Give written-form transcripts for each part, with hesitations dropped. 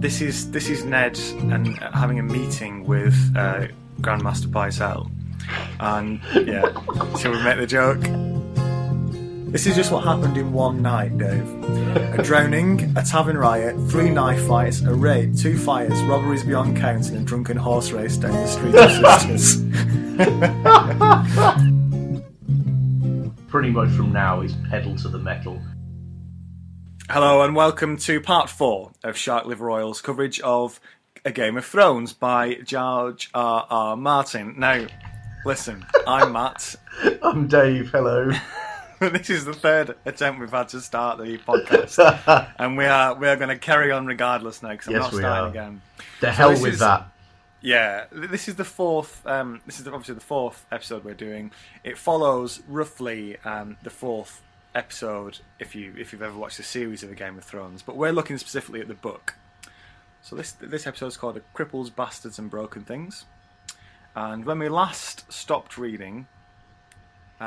This is Ned and having a meeting with Grand Maester Pycelle, and yeah, shall we make the joke? This is just what happened in one night, Dave. A drowning, a tavern riot, 3 knife fights, a rape, 2 fires, robberies beyond count, and a drunken horse race down the street of Sisters. Pretty much from now is pedal to the metal. Hello and welcome to part 4 of Shark Liver Royals' coverage of A Game of Thrones by George R. R. Martin. Now, listen, I'm Matt. I'm Dave, hello. This is the third attempt we've had to start the podcast, and we are going to carry on regardless now, because I'm not starting again. The hell with that. Yeah, this is the fourth. Obviously the fourth episode we're doing. It follows roughly the fourth episode if you've ever watched a series of A Game of Thrones, but we're looking specifically at the book. So this episode's called "A Cripples, Bastards, and Broken Things," and when we last stopped reading.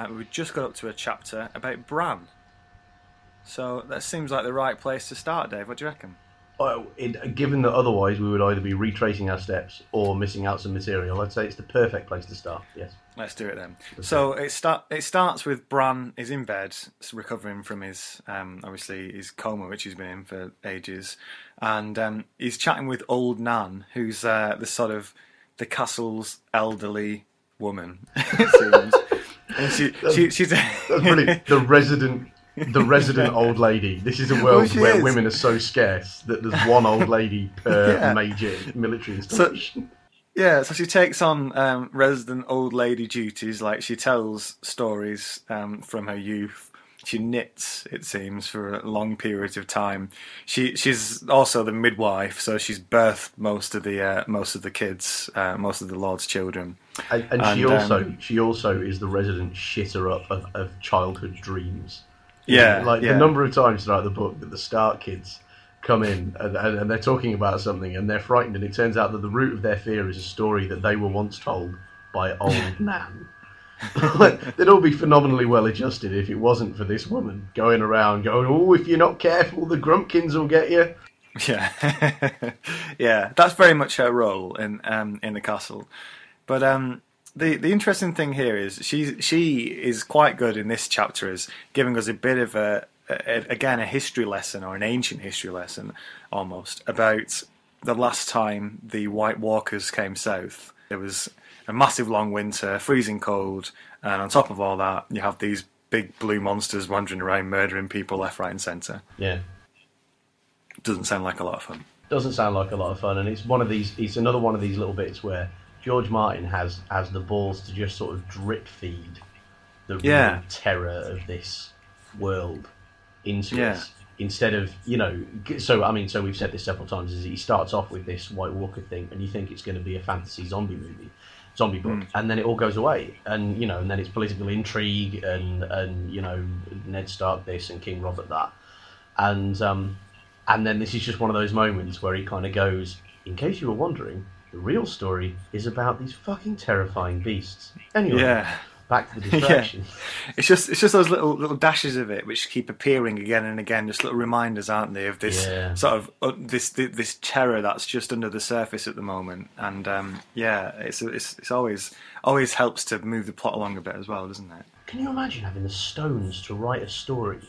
We just got up to a chapter about Bran. So that seems like the right place to start, Dave. What do you reckon? Oh, given that otherwise we would either be retracing our steps or missing out some material, I'd say it's the perfect place to start, yes. Let's do it then. Okay. So it starts with Bran is in bed, recovering from his coma, which he's been in for ages. And he's chatting with Old Nan, who's the castle's elderly woman, it seems. And she's brilliant. The resident old lady. This is a world where women are so scarce that there's one old lady per major military installation. So she takes on resident old lady duties. Like, she tells stories from her youth. She knits, it seems, for a long period of time. She's also the midwife, so she's birthed most of the kids, most of the Lord's children. And she also is the resident shitter up of childhood dreams. The number of times throughout the book that the Stark kids come in and they're talking about something and they're frightened, and it turns out that the root of their fear is a story that they were once told by Old Nan. They'd all be phenomenally well adjusted if it wasn't for this woman going around going, "Oh, if you're not careful, the Grumpkins will get you." Yeah, yeah, that's very much her role in the castle. But the interesting thing here is she is quite good in this chapter, is giving us a bit of a history lesson, or an ancient history lesson almost, about the last time the White Walkers came south. There was a massive long winter, freezing cold, and on top of all that, you have these big blue monsters wandering around murdering people left, right and centre. Yeah. Doesn't sound like a lot of fun. Doesn't sound like a lot of fun, and it's another one of these little bits where George Martin has the balls to just sort of drip feed the real terror of this world into us. Instead of, so we've said this several times, is he starts off with this White Walker thing, and you think it's going to be a fantasy zombie book, and then it all goes away, and and then it's political intrigue, and Ned Stark this and King Robert that, and then this is just one of those moments where he kind of goes, "In case you were wondering, the real story is about these fucking terrifying beasts." Anyway. Yeah. Back to the distraction. Yeah. It's just those little dashes of it which keep appearing again and again, just little reminders, aren't they, of this sort of this terror that's just under the surface at the moment. And it's always helps to move the plot along a bit as well, doesn't it? Can you imagine having the stones to write a story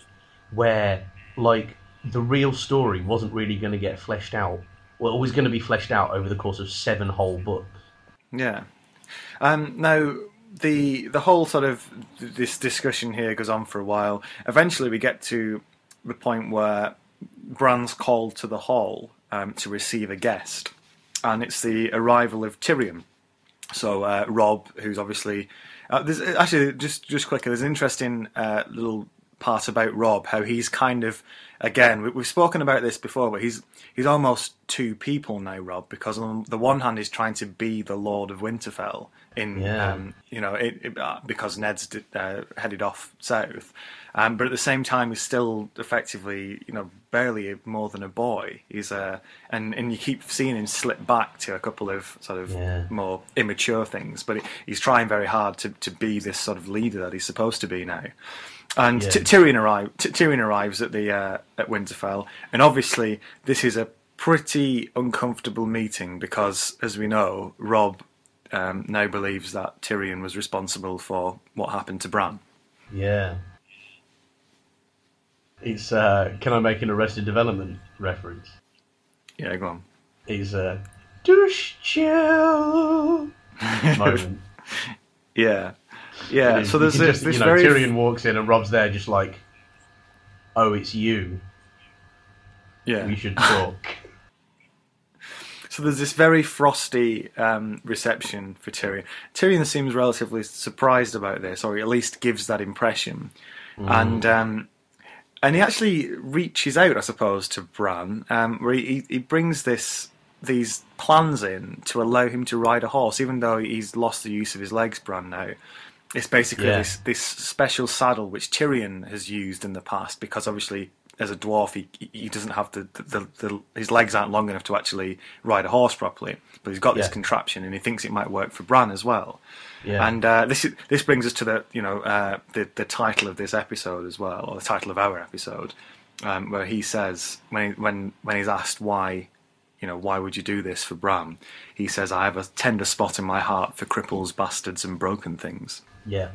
where the real story wasn't really going to get fleshed out, or was going to be fleshed out over the course of 7 whole books? Yeah. Now. The whole sort of this discussion here goes on for a while. Eventually we get to the point where Bran's called to the hall to receive a guest, and it's the arrival of Tyrion. So Rob, who's obviously... Actually, just quickly, there's an interesting little part about Rob, how he's kind of... Again, we've spoken about this before, but he's almost 2 people now, Rob, because on the one hand he's trying to be the Lord of Winterfell, because Ned's headed off south, but at the same time he's still effectively, barely more than a boy. He's and you keep seeing him slip back to a couple of sort of more immature things, but he's trying very hard to be this sort of leader that he's supposed to be now. And Tyrion arrives at Winterfell, and obviously this is a pretty uncomfortable meeting because, as we know, Rob now believes that Tyrion was responsible for what happened to Bran. Yeah. It's, can I make an Arrested Development reference? Yeah, go on. He's a douche chill moment. Yeah. Yeah, so there's this very... Tyrion walks in and Rob's there just like, oh, it's you. Yeah. We should talk. So there's this very frosty reception for Tyrion. Tyrion seems relatively surprised about this, or at least gives that impression. Mm. And he actually reaches out, I suppose, to Bran, where he brings these plans in to allow him to ride a horse, even though he's lost the use of his legs, Bran, now. It's basically this special saddle which Tyrion has used in the past, because obviously as a dwarf he doesn't have his legs aren't long enough to actually ride a horse properly, but he's got this contraption and he thinks it might work for Bran as well. Yeah. And this brings us to the title of this episode as well, or the title of our episode, where he says when he's asked why. You know, why would you do this for Bran? He says, I have a tender spot in my heart for cripples, bastards, and broken things. Yeah.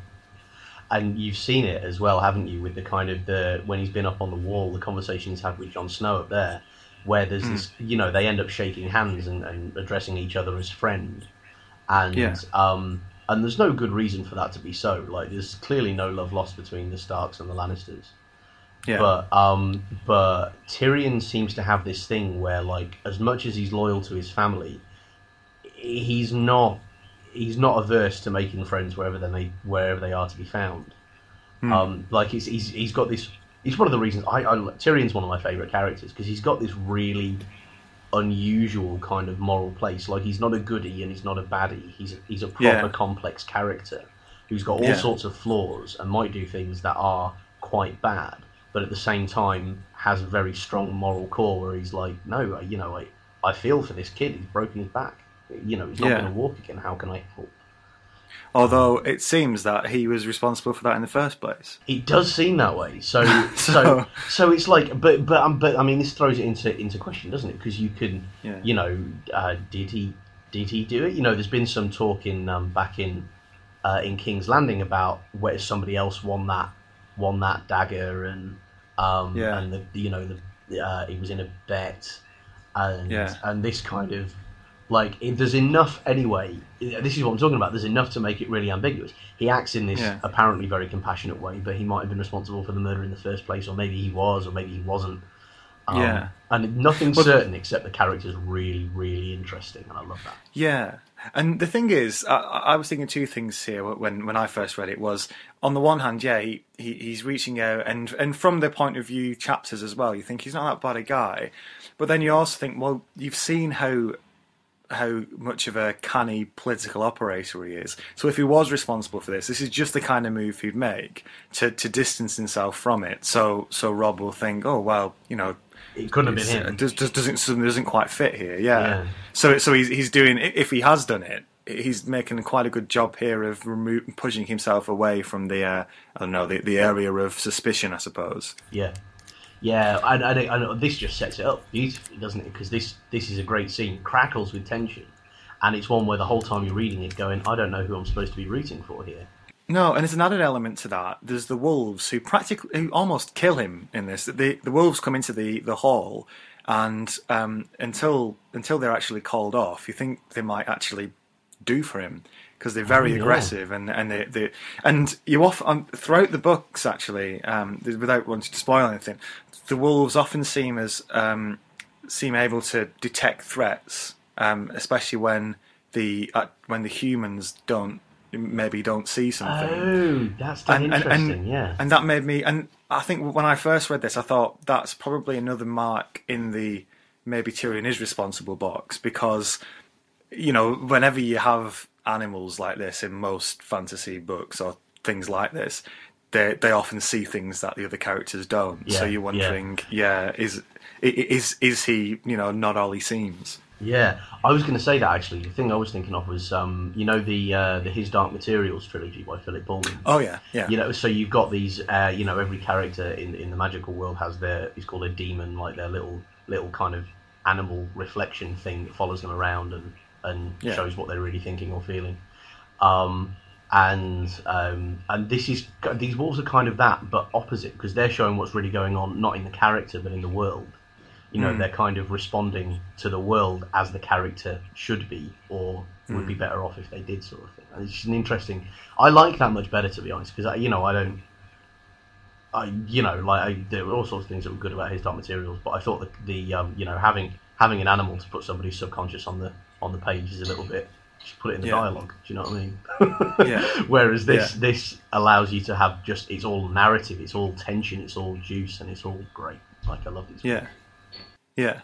And you've seen it as well, haven't you, with the kind of when he's been up on the wall, the conversation he's had with Jon Snow up there, where there's this, you know, they end up shaking hands and addressing each other as friend. And, and there's no good reason for that to be so. Like, there's clearly no love lost between the Starks and the Lannisters. Yeah. But Tyrion seems to have this thing where, like, as much as he's loyal to his family, he's not averse to making friends wherever they are to be found. Mm. He's got this. He's one of the reasons Tyrion's one of my favourite characters, because he's got this really unusual kind of moral place. Like, he's not a goodie and he's not a baddie. He's a proper complex character who's got all sorts of flaws and might do things that are quite bad, but at the same time has a very strong moral core where he's like, no, you know, I feel for this kid, he's broken his back. You know, he's not going to walk again, how can I help? Although it seems that he was responsible for that in the first place. It does seem that way. So so it's like, but I mean, this throws it into question, doesn't it? Because you can, you know, did he do it? You know, there's been some talk back in King's Landing about whether somebody else won that dagger, and and he was in a bet, and this kind of, like, if there's enough anyway, this is what I'm talking about, there's enough to make it really ambiguous. He acts in this apparently very compassionate way, but he might have been responsible for the murder in the first place, or maybe he was, or maybe he wasn't. And nothing's certain, except the character's really, really interesting, and I love that. Yeah. And the thing is, I was thinking two things here when I first read it. Was, on the one hand, he's reaching out, and from the point of view chapters as well, you think he's not that bad a guy, but then you also think, well, you've seen how much of a canny political operator he is. So if he was responsible for this, this is just the kind of move he'd make to distance himself from it. So Rob will think, oh well, you know, it couldn't have been him. Doesn't quite fit here. Yeah. So he's doing, if he has done it, he's making quite a good job here of pushing himself away from the area of suspicion, I suppose. Yeah. Yeah, and this just sets it up beautifully, doesn't it? Because this is a great scene, crackles with tension, and it's one where the whole time you're reading it, going, I don't know who I'm supposed to be rooting for here. No, and there's an added element to that. There's the wolves who almost kill him in this. The wolves come into the hall, and until they're actually called off, you think they might actually do for him, because they're very aggressive, and you often throughout the books, actually, without wanting to spoil anything, the wolves often seem able to detect threats, especially when the humans don't see something. Oh, that's interesting. And that made me. And I think when I first read this, I thought that's probably another mark in the maybe Tyrion is responsible box, because, you know, whenever you have animals like this in most fantasy books or things like this, they often see things that the other characters don't. Yeah, so you're wondering, is he, you know, not all he seems? Yeah, I was going to say that, actually. The thing I was thinking of was, you know, the His Dark Materials trilogy by Philip Pullman. Oh, yeah. You know, so you've got these, you know, every character in the magical world has is called a demon, like their little kind of animal reflection thing that follows them around and yeah. shows what they're really thinking or feeling. And this is, these wolves are kind of that, but opposite, because they're showing what's really going on, not in the character, but in the world. You know, they're kind of responding to the world as the character should be, or would be better off if they did, sort of thing. And it's just an interesting... I like that much better, to be honest, because, there were all sorts of things that were good about His Dark Materials, but I thought having an animal to put somebody's subconscious on the page is a little bit... Just put it in the dialogue. Do you know what I mean? yeah. Whereas this allows you to have just it's all narrative, it's all tension, it's all juice, and it's all great. Like I love it. Yeah, yeah.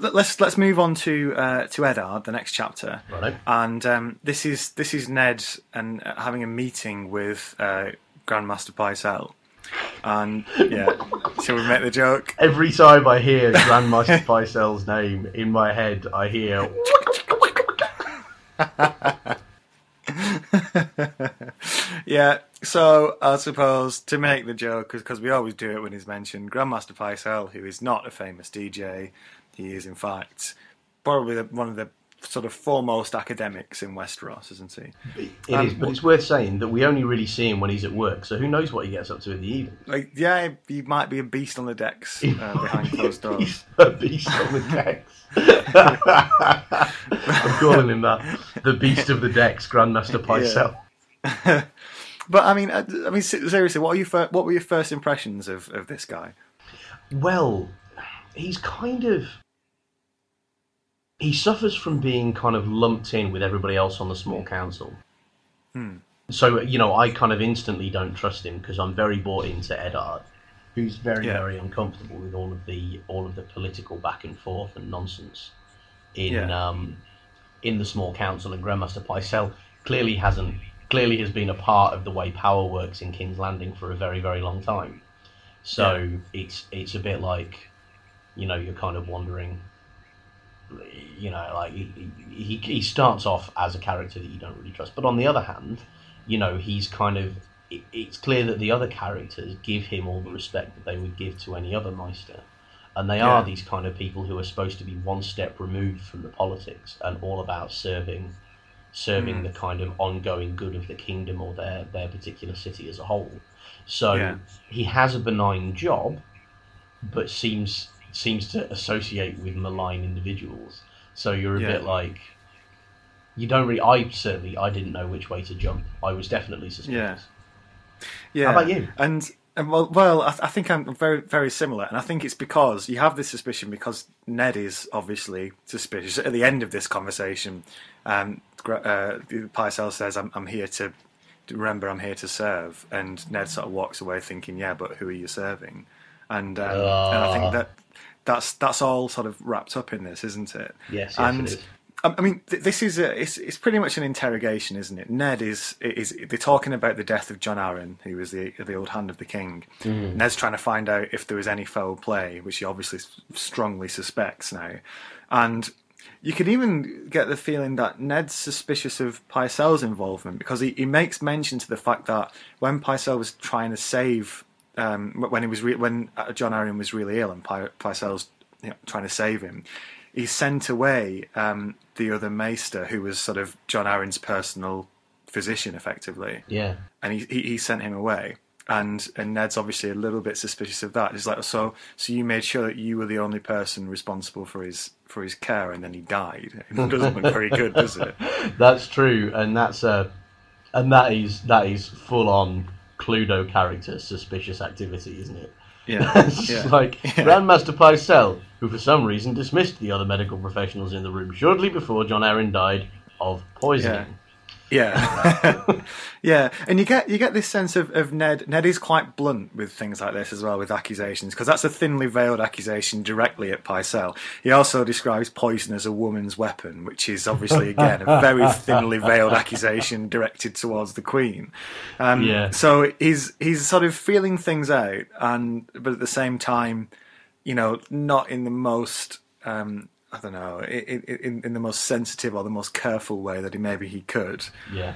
Let's move on to Eddard, the next chapter. Righto. And this is Ned and having a meeting with Grand Maester Pycelle. And yeah, shall we make the joke? Every time I hear Grand Maester Pycelle's name in my head, I hear. yeah, so I suppose to make the joke, because we always do it when he's mentioned, Grand Maester Pycelle, who is not a famous DJ, he is in fact probably one of the sort of foremost academics in Westeros, isn't he? It is, but it's worth saying that we only really see him when he's at work, so who knows what he gets up to in the evening. Like, yeah, he might be a beast on the decks behind closed doors. He's a beast on the decks. I'm calling him that. The beast of the decks, Grand Maester Pycelle. Yeah. But I mean, seriously, what were your first impressions of this guy? Well, he's kind of... He suffers from being kind of lumped in with everybody else on the small council. So, I kind of instantly don't trust him because I'm very bought into Eddard, who's very, very uncomfortable with all of the political back and forth and nonsense in the small council. And Grand Maester Pycelle clearly has been a part of the way power works in King's Landing for a very, very long time. So it's a bit like, you're kind of wondering. He starts off as a character that you don't really trust. But on the other hand, he's kind of... It's clear that the other characters give him all the respect that they would give to any other Meister. And they are these kind of people who are supposed to be one step removed from the politics and all about serving the kind of ongoing good of the kingdom or their particular city as a whole. So he has a benign job, but seems to associate with malign individuals. So you're a bit like, you don't really... I didn't know which way to jump. I was definitely suspicious. Yeah. How about you? And well, I think I'm very, very similar. And I think it's because you have this suspicion because Ned is obviously suspicious. At the end of this conversation, Pycelle says, I'm here to... Remember, I'm here to serve. And Ned sort of walks away thinking, yeah, but who are you serving? And I think that's all sort of wrapped up in this, isn't it? Yes, and it is. I mean, this is it's pretty much an interrogation, isn't it? Ned is they're talking about the death of John Arryn, who was the old hand of the king. Ned's trying to find out if there was any foul play, which he obviously strongly suspects now. And you could even get the feeling that Ned's suspicious of Pycelle's involvement because he makes mention to the fact that when Pycelle was trying to save... when John Arryn was really ill and Pycelle's trying to save him, he sent away the other Maester who was sort of John Arryn's personal physician, effectively. Yeah, and he sent him away, and Ned's obviously a little bit suspicious of that. He's like, so you made sure that you were the only person responsible for his care, and then he died. It doesn't look very good, does it? That's true, and that's that is full on Cluedo character suspicious activity, isn't it? Yeah. It's Grand Maester Pycelle, who for some reason dismissed the other medical professionals in the room shortly before John Arryn died of poisoning. Yeah. Yeah. And you get this sense of Ned. Ned is quite blunt with things like this as well, with accusations, because that's a thinly veiled accusation directly at Pycelle. He also describes poison as a woman's weapon, which is obviously, again, a very thinly veiled accusation directed towards the Queen. So he's sort of feeling things out, but at the same time, not in the most... I don't know, in the most sensitive or the most careful way that he could. Yeah.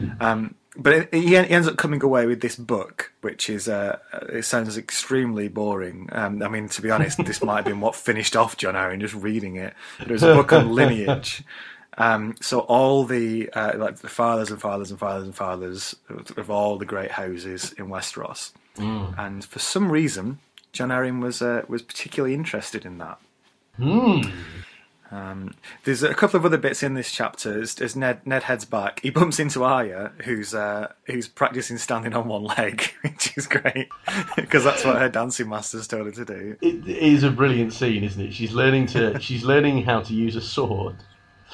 But he ends up coming away with this book, which is, it sounds extremely boring. I mean, to be honest, this might have been what finished off John Arryn, just reading it. But it was a book on lineage. So all the, like the fathers of all the great houses in Westeros. Mm. And for some reason, John Arryn was particularly interested in that. Mm. There's a couple of other bits in this chapter. As Ned heads back, he bumps into Arya, who's practicing standing on one leg, which is great because that's what her dancing master's told her to do. It is a brilliant scene, isn't it? She's learning how to use a sword,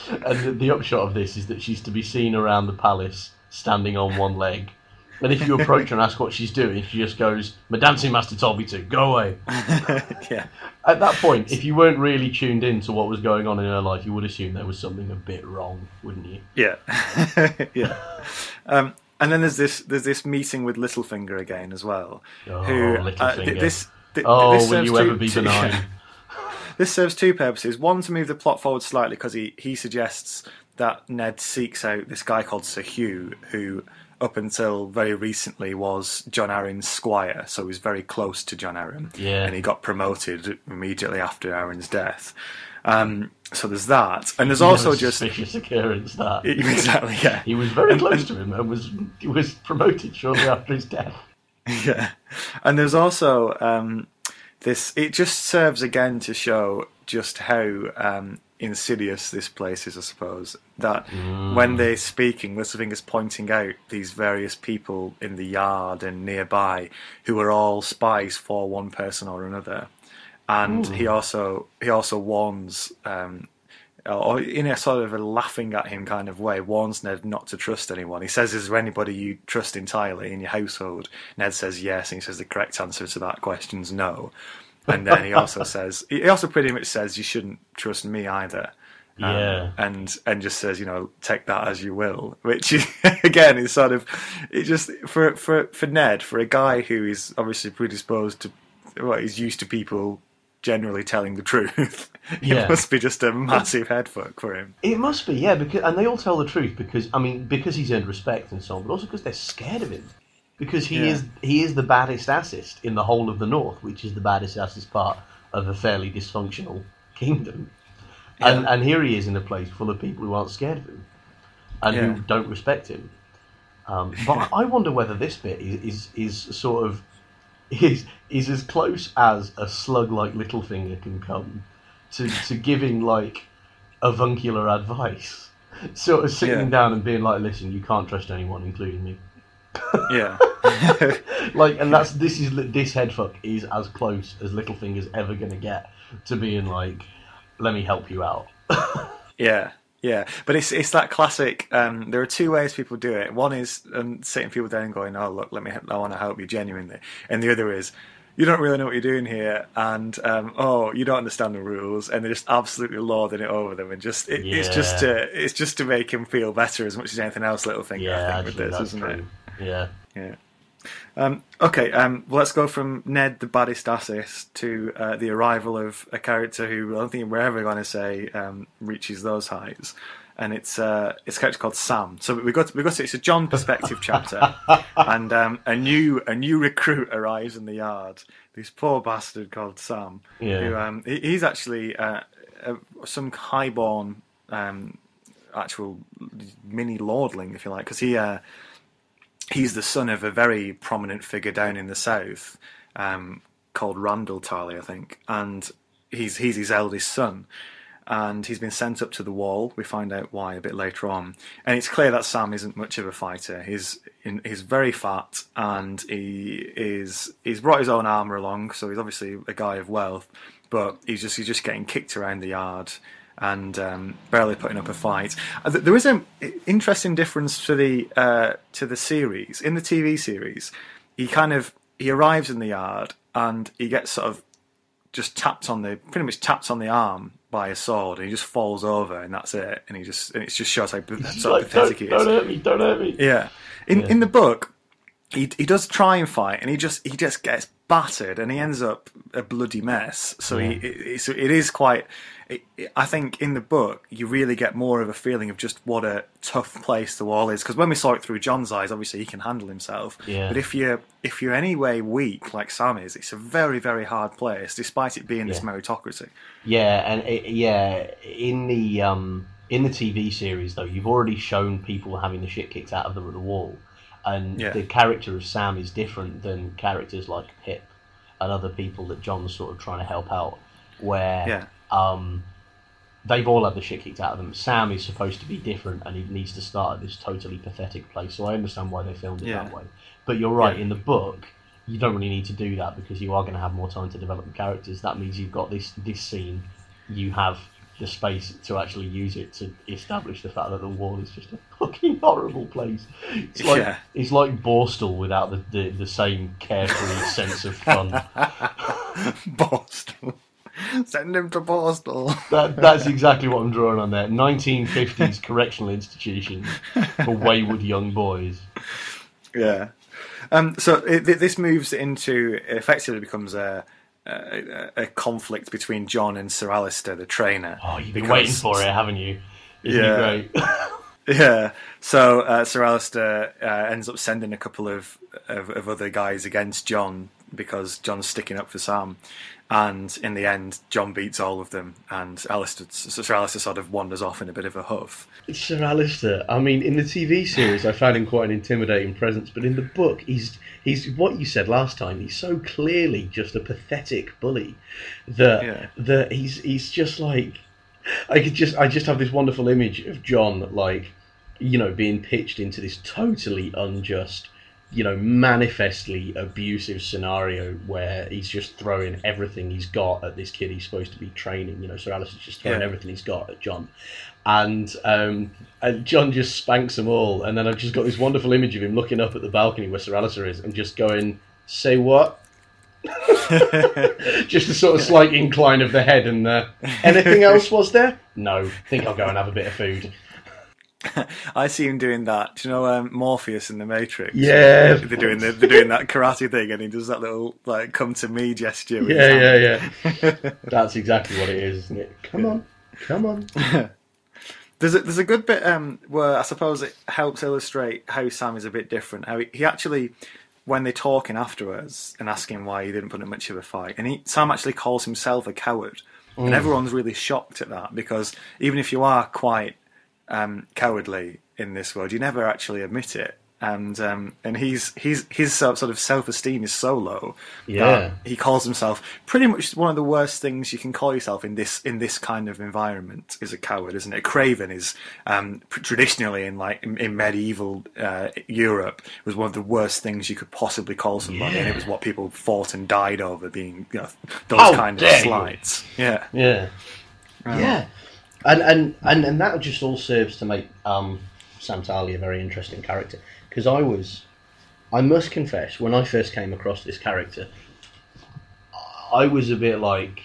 and the upshot of this is that she's to be seen around the palace standing on one leg. And if you approach her and ask what she's doing, she just goes, "My dancing master told me to. Go away." Yeah. At that point, if you weren't really tuned in to what was going on in her life, you would assume there was something a bit wrong, wouldn't you? Yeah. Yeah. And then there's this meeting with Littlefinger again as well. Oh, Littlefinger. This will you ever be benign? This serves two purposes. One, to move the plot forward slightly, because he suggests that Ned seeks out this guy called Ser Hugh, who up until very recently was John Arryn's squire, so he was very close to John Arryn. Yeah. And he got promoted immediately after Arryn's death. So there's that. And there's also just suspicious occurrence, that. Exactly, yeah. He was very close to him and was promoted shortly after his death. Yeah. And there's also this, it just serves again to show just how insidious this place is, I suppose, that when they're speaking, Littlefinger's pointing out these various people in the yard and nearby who are all spies for one person or another, and he also warns, or in a sort of a laughing at him kind of way, warns Ned not to trust anyone. He says, "Is there anybody you trust entirely in your household?" Ned says yes, and he says the correct answer to that question's no. And then he also pretty much says, "You shouldn't trust me either." Yeah. And just says, "Take that as you will," which again is sort of, it just for Ned, for a guy who is obviously predisposed to, well, he's used to people generally telling the truth. It must be just a massive headfuck for him. It must be, yeah, because they all tell the truth because he's earned respect and so on, but also because they're scared of him. Because he is the baddest assist in the whole of the North, which is the baddest assist part of a fairly dysfunctional kingdom. Yeah. And here he is in a place full of people who aren't scared of him and who don't respect him. But I wonder whether this bit is as close as a slug like Littlefinger can come to giving like avuncular advice. Sort of sitting down and being like, "Listen, you can't trust anyone, including me." Yeah. This headfuck is as close as Littlefinger's ever going to get to being like, "Let me help you out." Yeah. But it's that classic. There are two ways people do it. One is sitting people down and going, "Oh look, I want to help you genuinely," and the other is, "You don't really know what you're doing here, and you don't understand the rules," and they're just absolutely lording it over them, and just it's just to make him feel better as much as anything else. Littlefinger, I think, with this, isn't true. It? Yeah. Let's go from Ned the baddest ass to the arrival of a character who I don't think we're ever going to say reaches those heights, and it's a character called Sam. So we got to it's a John perspective chapter, and a new recruit arrives in the yard. This poor bastard called Sam, who he's actually some highborn actual mini lordling, if you like, because he. He's the son of a very prominent figure down in the south called Randall Tarly, I think, and he's his eldest son, and he's been sent up to the wall. We find out why a bit later on, and it's clear that Sam isn't much of a fighter. He's very fat, and he's brought his own armour along, so he's obviously a guy of wealth, but he's just getting kicked around the yard and barely putting up a fight. There is an interesting difference to the series. In the TV series, he arrives in the yard and he gets sort of just pretty much tapped on the arm by a sword, and he just falls over, and that's it. And it just shows how pathetic he is. Don't hurt me! Yeah. In the book, He does try and fight, and he just gets battered, and he ends up a bloody mess. So yeah. I think in the book you really get more of a feeling of just what a tough place the wall is, because when we saw it through Jon's eyes, obviously he can handle himself. Yeah. But if you're any way weak like Sam is, it's a very, very hard place, despite it being this meritocracy. Yeah, and in the TV series though, you've already shown people having the shit kicked out of them at the wall. And the character of Sam is different than characters like Pip and other people that Jon's sort of trying to help out, where they've all had the shit kicked out of them. Sam is supposed to be different, and he needs to start at this totally pathetic place. So I understand why they filmed it that way. But you're right, in the book, you don't really need to do that, because you are going to have more time to develop the characters. That means you've got this scene, you have the space to actually use it to establish the fact that the wall is just a fucking horrible place. It's like it's like Borstal without the same carefree sense of fun. Borstal. Send him to Borstal. That's exactly what I'm drawing on there. 1950s correctional institution for wayward young boys. Yeah. So this moves into, it effectively becomes a conflict between Jon and Ser Alliser, the trainer. Oh, you've been waiting for it, haven't you? Isn't he great? Yeah. So Ser Alliser ends up sending a couple of other guys against Jon, because Jon's sticking up for Sam. And in the end, Jon beats all of them, and Ser Alliser sort of wanders off in a bit of a huff. Ser Alliser, I mean, in the TV series, I found him quite an intimidating presence, but in the book, he's what you said last time. He's so clearly just a pathetic bully that he's just like, I just have this wonderful image of Jon, like, you know, being pitched into this totally unjust, you know, manifestly abusive scenario where he's just throwing everything he's got at this kid he's supposed to be training. You know, Ser Alliser's just throwing everything he's got at Jon. And Jon just spanks them all. And then I've just got this wonderful image of him looking up at the balcony where Ser Alliser is and just going, "Say what?" Just a sort of slight incline of the head and anything else was there? No, think I'll go and have a bit of food. I see him doing that. Do you know Morpheus in The Matrix? Yeah, they're doing that karate thing, and he does that little like "come to me" gesture. Yeah. That's exactly what it is, isn't it? Come on. There's a good bit where I suppose it helps illustrate how Sam is a bit different. How he actually, when they're talking afterwards and asking why he didn't put in much of a fight, and Sam actually calls himself a coward, and everyone's really shocked at that, because even if you are quite cowardly in this world, you never actually admit it, and his sort of self-esteem is so low that he calls himself pretty much one of the worst things you can call yourself in this kind of environment is a coward, isn't it? A craven is traditionally in medieval Europe was one of the worst things you could possibly call somebody, and it was what people fought and died over, being, you know, those kind of slights. And that just all serves to make Sam Tarly a very interesting character. Because I must confess, when I first came across this character, I was a bit like,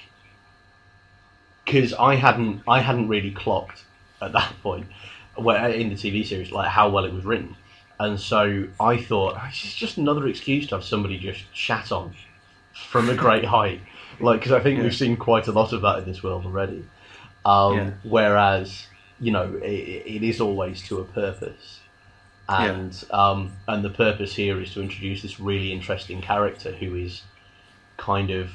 because I hadn't really clocked at that point in the TV series like how well it was written, and so I thought this is just another excuse to have somebody just shat on from a great height, like, because I think we've seen quite a lot of that in this world already. Whereas, you know, it is always to a purpose, and the purpose here is to introduce this really interesting character who is kind of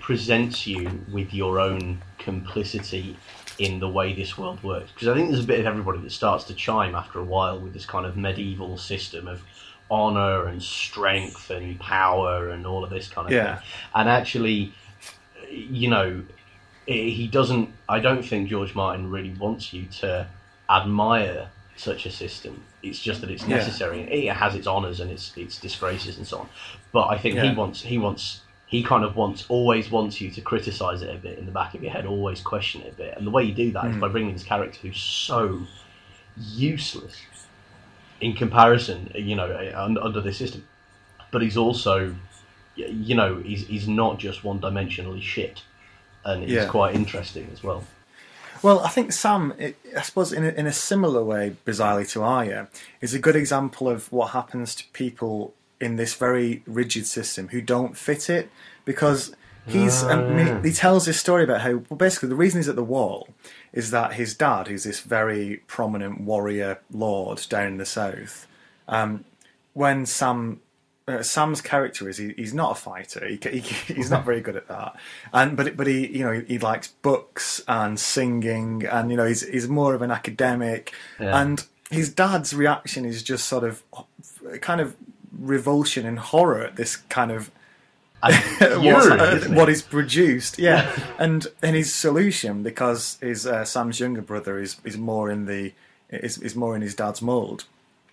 presents you with your own complicity in the way this world works. Because I think there's a bit of everybody that starts to chime after a while with this kind of medieval system of honor and strength and power and all of this kind of thing. And actually, you know, I don't think George Martin really wants you to admire such a system. It's just that it's necessary. It has its honours and its disgraces and so on. But I think he always wants you to criticise it a bit in the back of your head, always question it a bit. And the way you do that is by bringing this character who's so useless in comparison, you know, under this system. But he's also, you know, he's not just one-dimensionally shit. And it's quite interesting as well. Well, I think Sam, I suppose in a similar way, bizarrely to Arya, is a good example of what happens to people in this very rigid system who don't fit it, because he tells this story about how, well, basically the reason he's at the Wall is that his dad, who's this very prominent warrior lord down in the south, when Sam's character is, he's not a fighter. He's not very good at that. But he, you know, he likes books and singing, and, you know, he's more of an academic. Yeah. And his dad's reaction is just sort of kind of revulsion and horror at this kind of what is produced. Yeah, and his solution, because his Sam's younger brother is more in his dad's mould.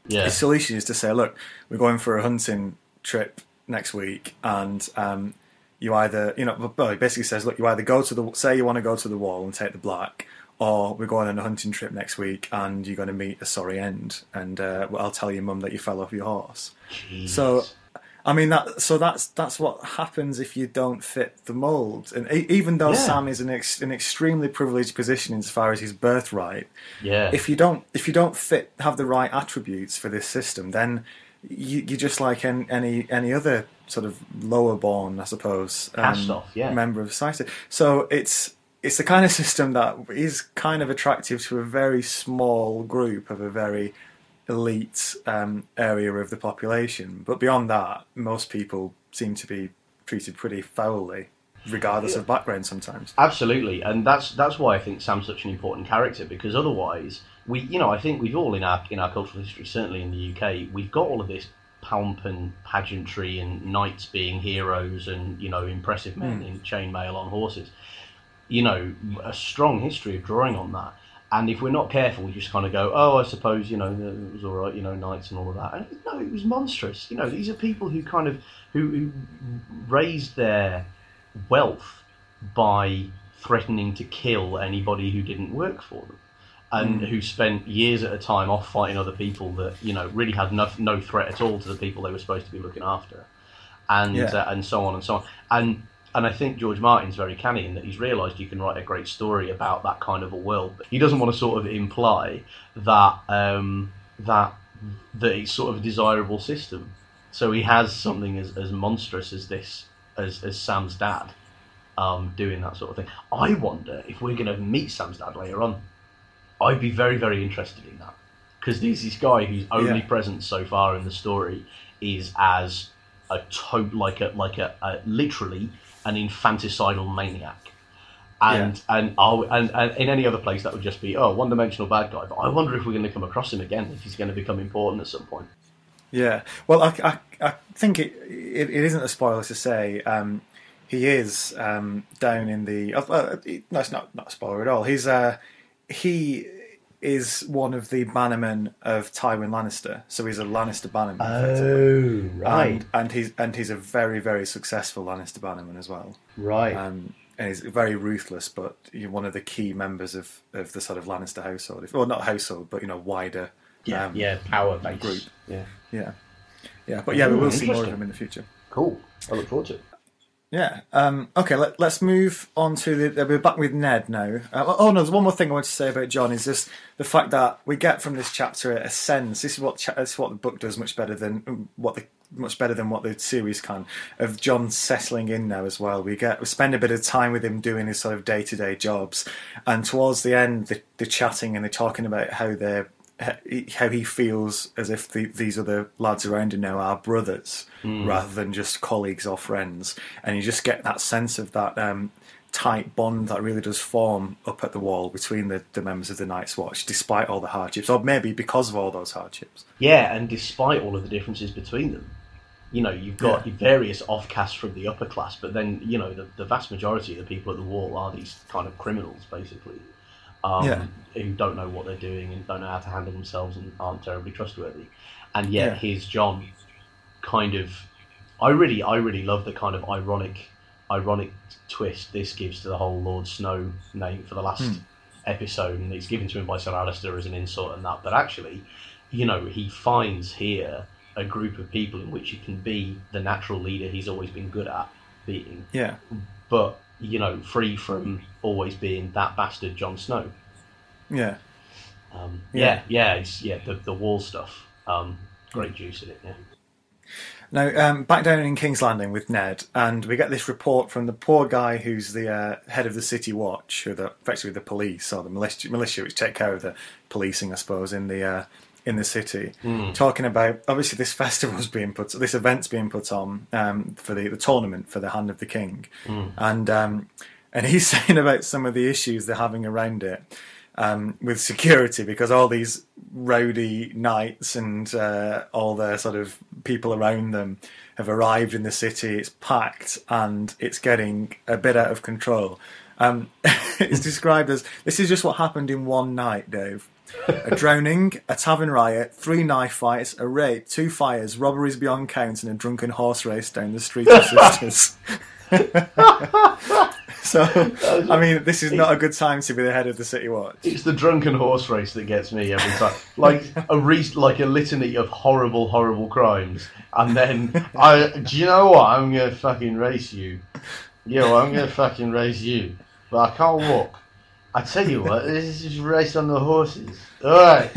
Yeah. His solution is to say, look, we're going for a hunting trip next week, and you either, you know, basically says, look, you either go to the, say you want to go to the Wall and take the Black, or we're going on a hunting trip next week and you're going to meet a sorry end, and I'll tell your mum that you fell off your horse. Jeez. So, I mean, that's what happens if you don't fit the mould. And even though Sam is an extremely privileged position as far as his birthright, if you don't fit, have the right attributes for this system, then you're just like any other sort of lower born, I suppose, member of society. So it's the kind of system that is kind of attractive to a very small group of a very elite area of the population, but beyond that, most people seem to be treated pretty foully, regardless of background. Sometimes, absolutely, and that's why I think Sam's such an important character, because otherwise, I think we've all in our cultural history, certainly in the UK, we've got all of this pomp and pageantry and knights being heroes and, you know, impressive men in chainmail on horses. You know, a strong history of drawing on that. And if we're not careful, we just kind of go, oh, I suppose, you know, it was all right, you know, knights and all of that. And no, it was monstrous. You know, these are people who kind of, who raised their wealth by threatening to kill anybody who didn't work for them, and who spent years at a time off fighting other people that, you know, really had no threat at all to the people they were supposed to be looking after, and so on and so on. And I think George Martin's very canny in that he's realised you can write a great story about that kind of a world, but he doesn't want to sort of imply that that it's sort of a desirable system. So he has something as monstrous as this, as Sam's dad, doing that sort of thing. I wonder if we're going to meet Sam's dad later on. I'd be very, very interested in that, because there's this guy whose only presence so far in the story is as a literally an infanticidal maniac, and in any other place that would just be one dimensional bad guy. But I wonder if we're going to come across him again, if he's going to become important at some point. Yeah, well, I think it isn't a spoiler to say he is down in the. No, it's not a spoiler at all. He's he is one of the bannermen of Tywin Lannister, so he's a Lannister bannerman. Oh, right. And he's a very, very successful Lannister bannerman as well. Right. And he's very ruthless, but you're one of the key members of the sort of Lannister household, not household, but, you know, wider power base group. Yeah. But we will see more of him in the future. Cool. I look forward to it. Yeah. Okay. Let's move on to we're back with Ned now. There's one more thing I want to say about John, is just the fact that we get from this chapter a sense. This is what the book does much better than what the series can, of John settling in now as well. We spend a bit of time with him doing his sort of day-to-day jobs, and towards the end, the chatting and the talking about how he feels as if these other lads around him now are brothers rather than just colleagues or friends, and you just get that sense of that tight bond that really does form up at the Wall between the members of the Night's Watch, despite all the hardships, or maybe because of all those hardships. Yeah, and despite all of the differences between them, you know, you've got various offcasts from the upper class, but then, you know, the vast majority of the people at the Wall are these kind of criminals, basically. Who don't know what they're doing and don't know how to handle themselves and aren't terribly trustworthy. And yet here's John kind of... I really love the kind of ironic twist this gives to the whole Lord Snow name for the last episode, and it's given to him by Ser Alliser as an insult and that. But actually, you know, he finds here a group of people in which he can be the natural leader he's always been good at being. Yeah. But you know, free from always being that bastard Jon Snow. Yeah. The wall stuff. Great juice in it, yeah. Now, back down in King's Landing with Ned, and we get this report from the poor guy who's the head of the City Watch, who are effectively the police, or the militia which take care of the policing, I suppose, in the city, talking about, obviously, this event's being put on for the tournament for the Hand of the King. And he's saying about some of the issues they're having around it with security, because all these rowdy knights and all their sort of people around them have arrived in the city, it's packed, and it's getting a bit out of control. It's described as, this is just what happened in one night, Dave. A drowning, a tavern riot, 3 knife fights, a raid, 2 fires, robberies beyond count, and a drunken horse race down the street of Sisters. So, I mean, this is not a good time to be the head of the City Watch. It's the drunken horse race that gets me every time. Like a litany of horrible, horrible crimes. And then, do you know what? I'm going to fucking race you. I'm going to fucking race you. But I can't walk. I tell you what, this is just race on the horses. All right.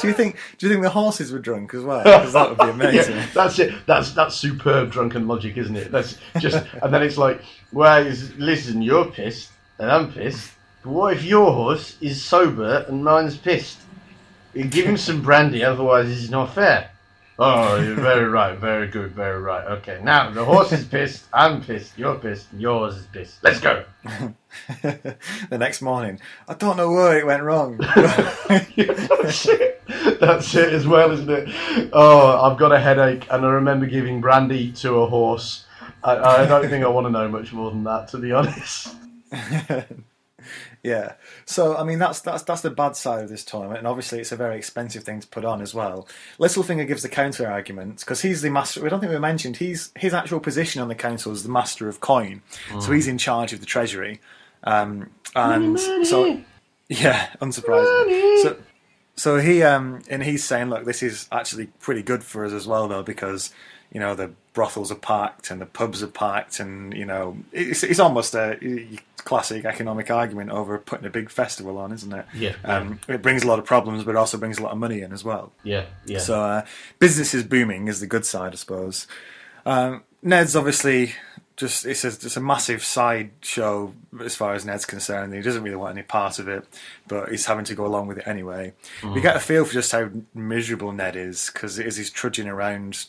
Do you think the horses were drunk as well? Because that would be amazing. Yeah, that's it. That's superb drunken logic, isn't it? That's just. And then it's like, well, listen, you're pissed and I'm pissed. But what if your horse is sober and mine's pissed? You give him some brandy, otherwise it's not fair. Oh, you're very right, very good, very right. Okay, now the horse is pissed, I'm pissed, yours is pissed. Let's go. The next morning, I don't know where it went wrong. That's it as well, isn't it? Oh, I've got a headache, and I remember giving brandy to a horse. I don't think I want to know much more than that, to be honest. Yeah, so I mean that's the bad side of this tournament, and obviously it's a very expensive thing to put on as well. Littlefinger gives the counter argument because he's the master. We don't think we mentioned his actual position on the council is the master of coin, so he's in charge of the treasury. And money. So yeah, unsurprisingly. So he and he's saying, look, this is actually pretty good for us as well though, because you know the brothels are packed and the pubs are packed, and you know it's almost a classic economic argument over putting a big festival on, isn't it? Yeah. It brings a lot of problems, but it also brings a lot of money in as well. Yeah. Yeah. So business is booming is the good side, I suppose. Ned's obviously it's a massive sideshow as far as Ned's concerned. He doesn't really want any part of it, but he's having to go along with it anyway. You get a feel for just how miserable Ned is, because as he's trudging around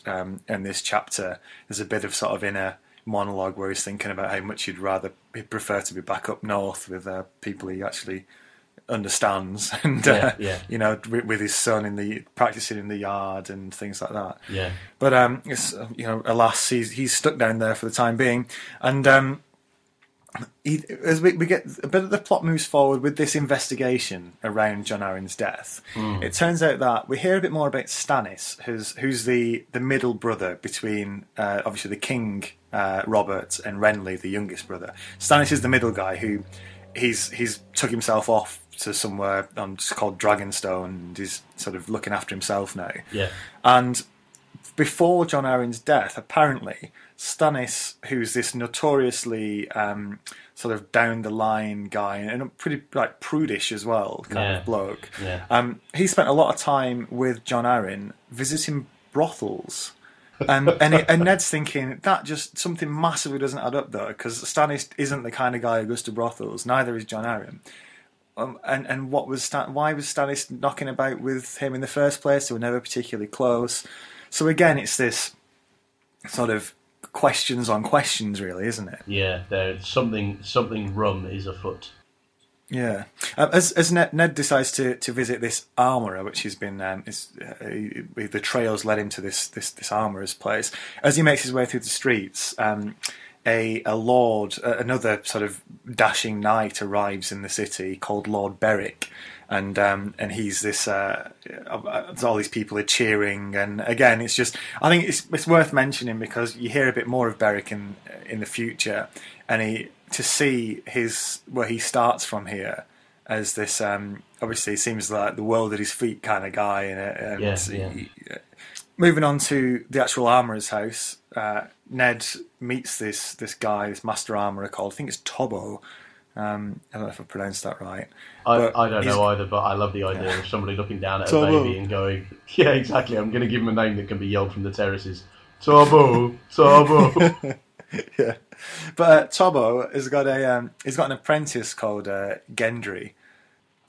in this chapter, there's a bit of sort of inner monologue where he's thinking about how much he'd prefer to be back up north with people he actually understands, and you know, with his son practicing in the yard and things like that. Yeah. But it's, you know, alas, he's stuck down there for the time being, and as we get a bit of the plot moves forward with this investigation around John Arryn's death. It turns out that we hear a bit more about Stannis, who's the middle brother between obviously the king, Robert, and Renly, the youngest brother. Stannis is the middle guy who he's took himself off to somewhere called Dragonstone, and he's sort of looking after himself now. Yeah. And before John Arryn's death, apparently, Stannis, who's this notoriously sort of down-the-line guy, and a pretty like prudish as well kind of bloke, he spent a lot of time with John Arryn visiting brothels. And Ned's thinking that just something massively doesn't add up though, because Stannis isn't the kind of guy who goes to brothels. Neither is John Arryn. And why was Stannis knocking about with him in the first place? They were never particularly close. So again, it's this sort of questions on questions, really, isn't it? Yeah, there's something rum is afoot. Yeah, as Ned decides to visit this armourer, which has been the trails led him to this armourer's place. As he makes his way through the streets, a lord, another sort of dashing knight, arrives in the city called Lord Beric, and he's this. All these people are cheering, and again, it's just. I think it's worth mentioning because you hear a bit more of Beric in the future, and he. To see where he starts from here as this, obviously, seems like the world at his feet kind of guy. And moving on to the actual armourer's house, Ned meets this guy, this master armourer called, I think it's Tobo. I don't know if I pronounced that right. I don't know either, but I love the idea of somebody looking down at a baby and going, yeah, exactly, I'm going to give him a name that can be yelled from the terraces. Tobo! Tobo! Yeah. But Tobo has got he's got an apprentice called Gendry,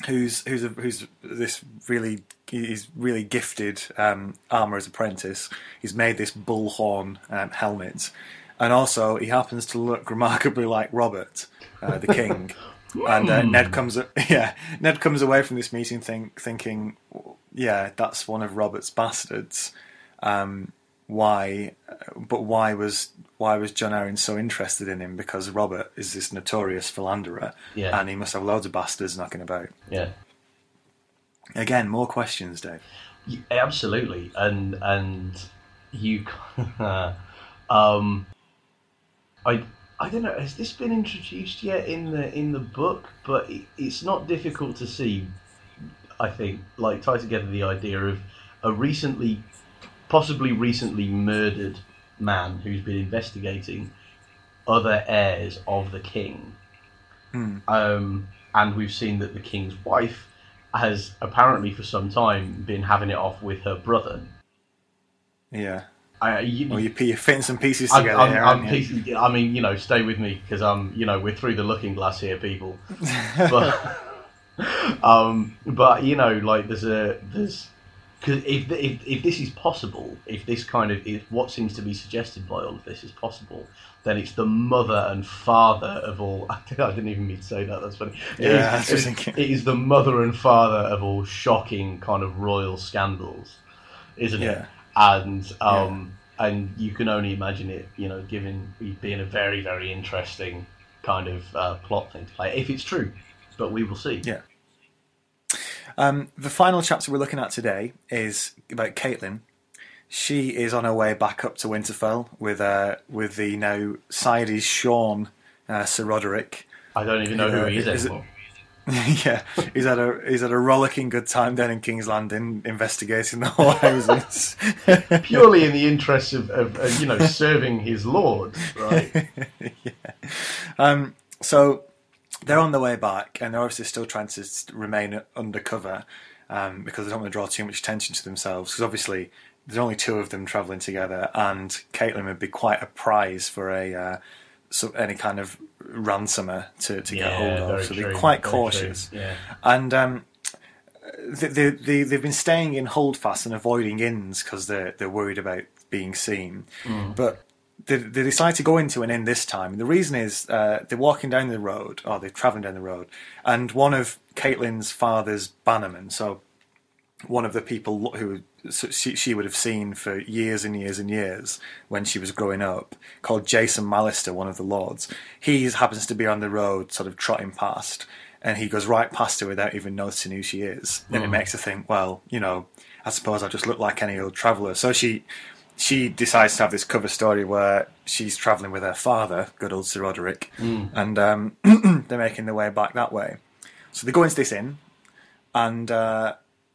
who's really gifted armourer's apprentice. He's made this bullhorn helmet, and also he happens to look remarkably like Robert, the king. And Ned comes away from this meeting thinking, yeah, that's one of Robert's bastards. Why was John Arryn so interested in him? Because Robert is this notorious philanderer, and he must have loads of bastards knocking about. Yeah. Again, more questions, Dave. Yeah, absolutely, and you, I don't know. Has this been introduced yet in the book? But it's not difficult to see. I think tie together the idea of a possibly recently murdered man who's been investigating other heirs of the king. And we've seen that the king's wife has apparently for some time been having it off with her brother. Yeah. You're fitting some pieces together. Stay with me because we're through the looking glass here, people. But, there's because if this is possible, if this if what seems to be suggested by all of this is possible, then it's the mother and father of all. I didn't even mean to say that. That's funny. It is the mother and father of all shocking kind of royal scandals, isn't it? And and you can only imagine it, given being a very very interesting kind of plot thing to play if it's true, but we will see. Yeah. The final chapter we're looking at today is about Catelyn. She is on her way back up to Winterfell with the now Sidey's Sean, Ser Rodrik. I don't even know who he is anymore. Yeah, he's had a rollicking good time down in King's Landing investigating the whorehouses. Purely in the interests of serving his lord, right? Yeah. So they're on the way back, and they're obviously still trying to remain undercover because they don't want to draw too much attention to themselves. Because obviously, there's only two of them travelling together, and Catelyn would be quite a prize for any kind of ransomer to get hold of. So they're quite cautious. Yeah. And they've been staying in holdfast and avoiding inns because they're worried about being seen. Mm. But they decide to go into an inn this time. And the reason is they're travelling down the road, and one of Catelyn's father's bannermen, so one of the people who she would have seen for years and years and years when she was growing up, called Jason Mallister, one of the lords, he happens to be on the road sort of trotting past, and he goes right past her without even noticing who she is. And it makes her think, well, I suppose I just look like any old traveller. So she decides to have this cover story where she's travelling with her father, good old Ser Rodrik, and they're making their way back that way. So they go into this inn, and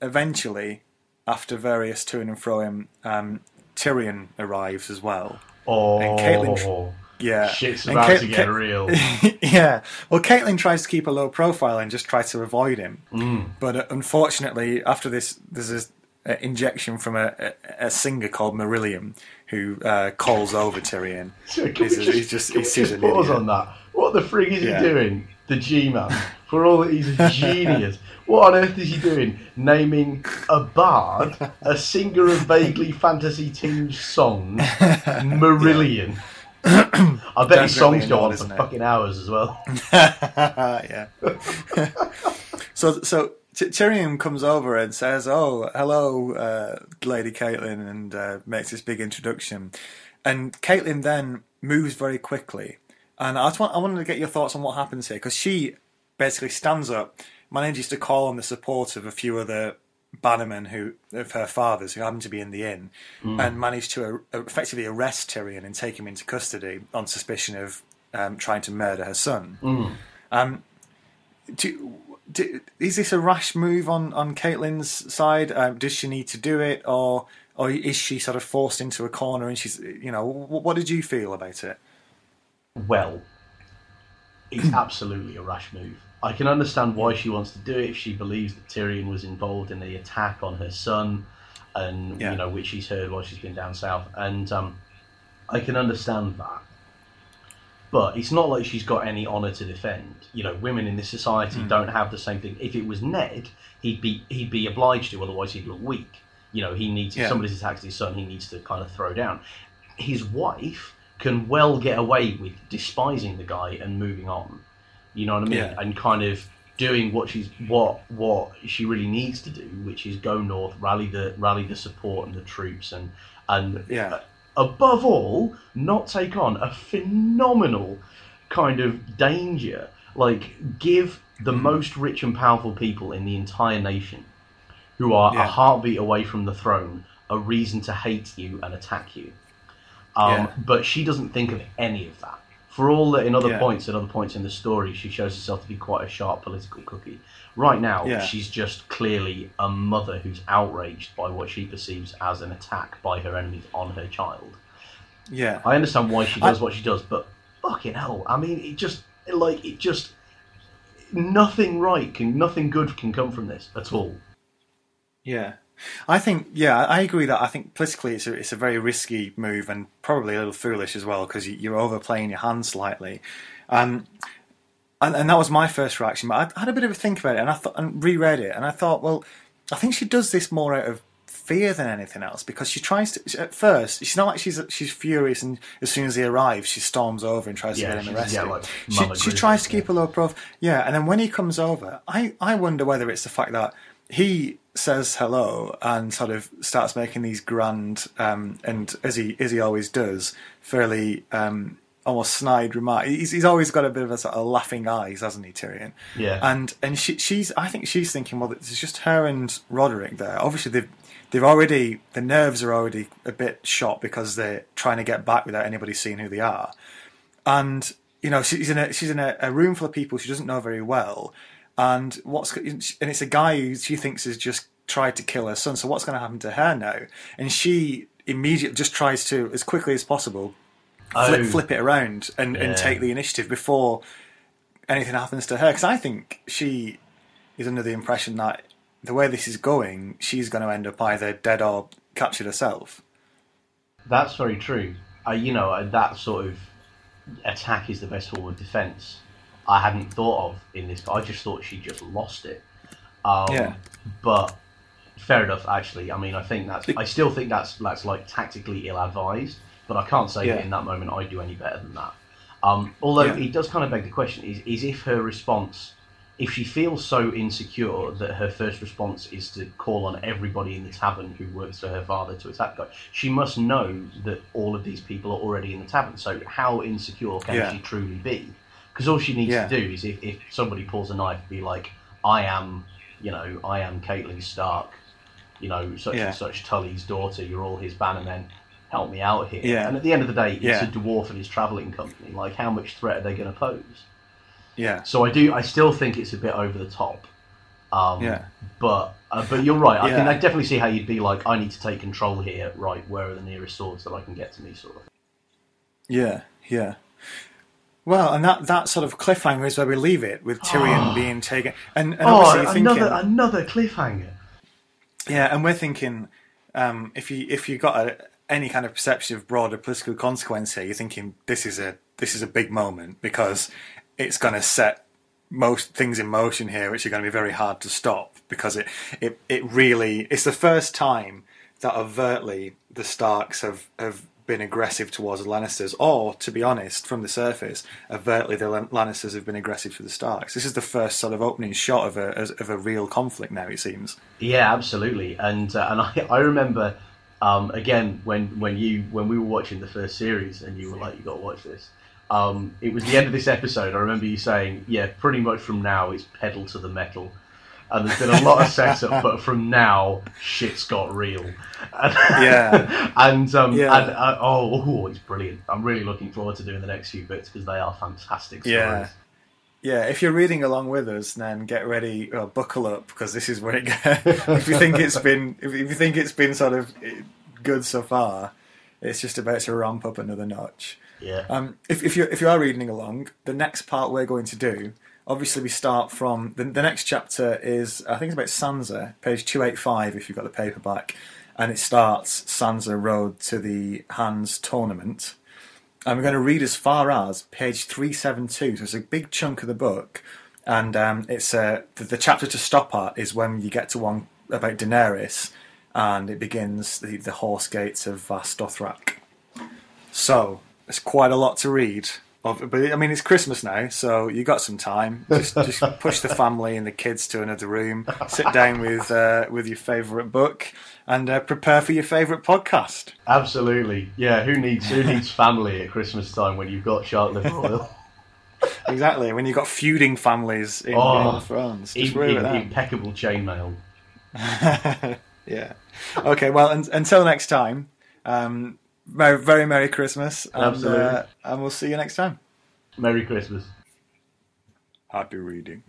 eventually, after various to-ing and fro-ing, Tyrion arrives as well. Oh, and Catelyn, shit's about to get real. Yeah. Well, Catelyn tries to keep a low profile and just tries to avoid him. Mm. But unfortunately, after this, there's this injection from a singer called Marillion, who calls over Tyrion. So can we just pause on that? What the frig is he doing? The G-Man. For all that he's a genius. What on earth is he doing? Naming a bard, a singer of vaguely fantasy-tinged songs, Marillion. I bet his songs go on for fucking hours as well. Yeah. So Tyrion comes over and says, "Oh, hello, Lady Catelyn," and makes this big introduction. And Catelyn then moves very quickly. And I wanted to get your thoughts on what happens here, because she basically stands up, manages to call on the support of a few other bannermen of her father's who happen to be in the inn, and manage to effectively arrest Tyrion and take him into custody on suspicion of trying to murder her son. Is this a rash move on Catelyn's side? Does she need to do it, or or is she sort of forced into a corner and she's, you know, what did you feel about it? Well, it's absolutely a rash move. I can understand why she wants to do it if she believes that Tyrion was involved in the attack on her son, and you know, which she's heard while she's been down south, and I can understand that. But it's not like she's got any honour to defend. You know, women in this society don't have the same thing. If it was Ned, he'd be obliged to, otherwise he'd look weak. You know, he needs, if somebody's attacked his son, he needs to kind of throw down. His wife can well get away with despising the guy and moving on. You know what I mean? Yeah. And kind of doing what she really needs to do, which is go north, rally the support and the troops, and above all, not take on a phenomenal kind of danger. Like, give the most rich and powerful people in the entire nation, who are a heartbeat away from the throne, a reason to hate you and attack you. But she doesn't think of any of that. For all that, in other points, at other points in the story, she shows herself to be quite a sharp political cookie. Right now, she's just clearly a mother who's outraged by what she perceives as an attack by her enemies on her child. Yeah, I understand why she does what she does, but fucking hell, I mean, it just nothing good can come from this at all. Yeah. I think, I agree that I think politically it's a very risky move and probably a little foolish as well, because you're overplaying your hand slightly. And that was my first reaction, but I had a bit of a think about it and reread it, and I thought, well, I think she does this more out of fear than anything else, because she tries to, at first, it's not like she's furious and as soon as he arrives she storms over and tries to get him arrested. She tries to keep a low profile. Yeah, and then when he comes over, I wonder whether it's the fact that he says hello and sort of starts making these grand and as he always does, fairly almost snide remarks. He's always got a bit of a sort of laughing eyes, hasn't he, Tyrion? Yeah. And she's I think she's thinking, well, it's just her and Roderick there. Obviously, they've already, the nerves are already a bit shot because they're trying to get back without anybody seeing who they are. And you know, she's in a room full of people she doesn't know very well. And it's a guy who she thinks has just tried to kill her son. So what's going to happen to her now? And she immediately just tries to, as quickly as possible, flip it around and take the initiative before anything happens to her. Because I think she is under the impression that the way this is going, she's going to end up either dead or captured herself. That's very true. That sort of attack is the best form of defence. I hadn't thought of in this, but I just thought she just lost it. But fair enough, actually. I mean, I still think that's like tactically ill-advised, but I can't say that in that moment I do any better than that. Although it does kind of beg the question, is if her response, if she feels so insecure that her first response is to call on everybody in the tavern who works for her father to attack her, she must know that all of these people are already in the tavern, so how insecure can she truly be? Because all she needs to do is, if somebody pulls a knife, be like, I am Catelyn Stark, you know, such and such Tully's daughter, you're all his bannermen, help me out here. Yeah. And at the end of the day, it's a dwarf and his travelling company. Like, how much threat are they going to pose? Yeah. So I still think it's a bit over the top. But you're right. I definitely see how you'd be like, I need to take control here, right, where are the nearest swords that I can get to me, sort of. Yeah, yeah. Well, and that sort of cliffhanger is where we leave it, with Tyrion being taken. And obviously you're thinking, another cliffhanger. Yeah, and we're thinking, if you got any kind of perception of broader political consequence here, you're thinking this is a big moment, because it's going to set most things in motion here, which are going to be very hard to stop, because it's the first time that overtly the Starks have been aggressive towards the Lannisters, or, to be honest, from the surface, overtly the Lannisters have been aggressive to the Starks. This is the first sort of opening shot of a real conflict now, it seems. Yeah, absolutely. And I remember again when we were watching the first series and you were like, you got to watch this. It was the end of this episode. I remember you saying, yeah, pretty much from now it's pedal to the metal. And there's been a lot of setup, but from now, shit's got real. Yeah. It's brilliant. I'm really looking forward to doing the next few bits, because they are fantastic stories. Yeah. Yeah, if you're reading along with us, then get ready, or buckle up, because this is where it gets. If you think it's been sort of good so far. It's just about to ramp up another notch. Yeah. If you are reading along, the next part we're going to do, obviously we start from the next chapter is, I think it's about Sansa, page 285 if you've got the paperback, and it starts Sansa Road to the Hands Tournament. And we're going to read as far as page 372, so it's a big chunk of the book, and it's the chapter to stop at is when you get to one about Daenerys, and it begins the Horse Gates of Vast Dothrak. So it's quite a lot to read. But I mean, it's Christmas now, so you got some time. Just push the family and the kids to another room. Sit down with your favourite book and prepare for your favourite podcast. Absolutely, yeah. Who needs family at Christmas time when you've got Shark Liver Royal? Exactly. When you've got feuding families in France, impeccable chainmail. Yeah. Okay. Well, until next time. Very, very Merry Christmas. Absolutely. And we'll see you next time. Merry Christmas. Happy reading.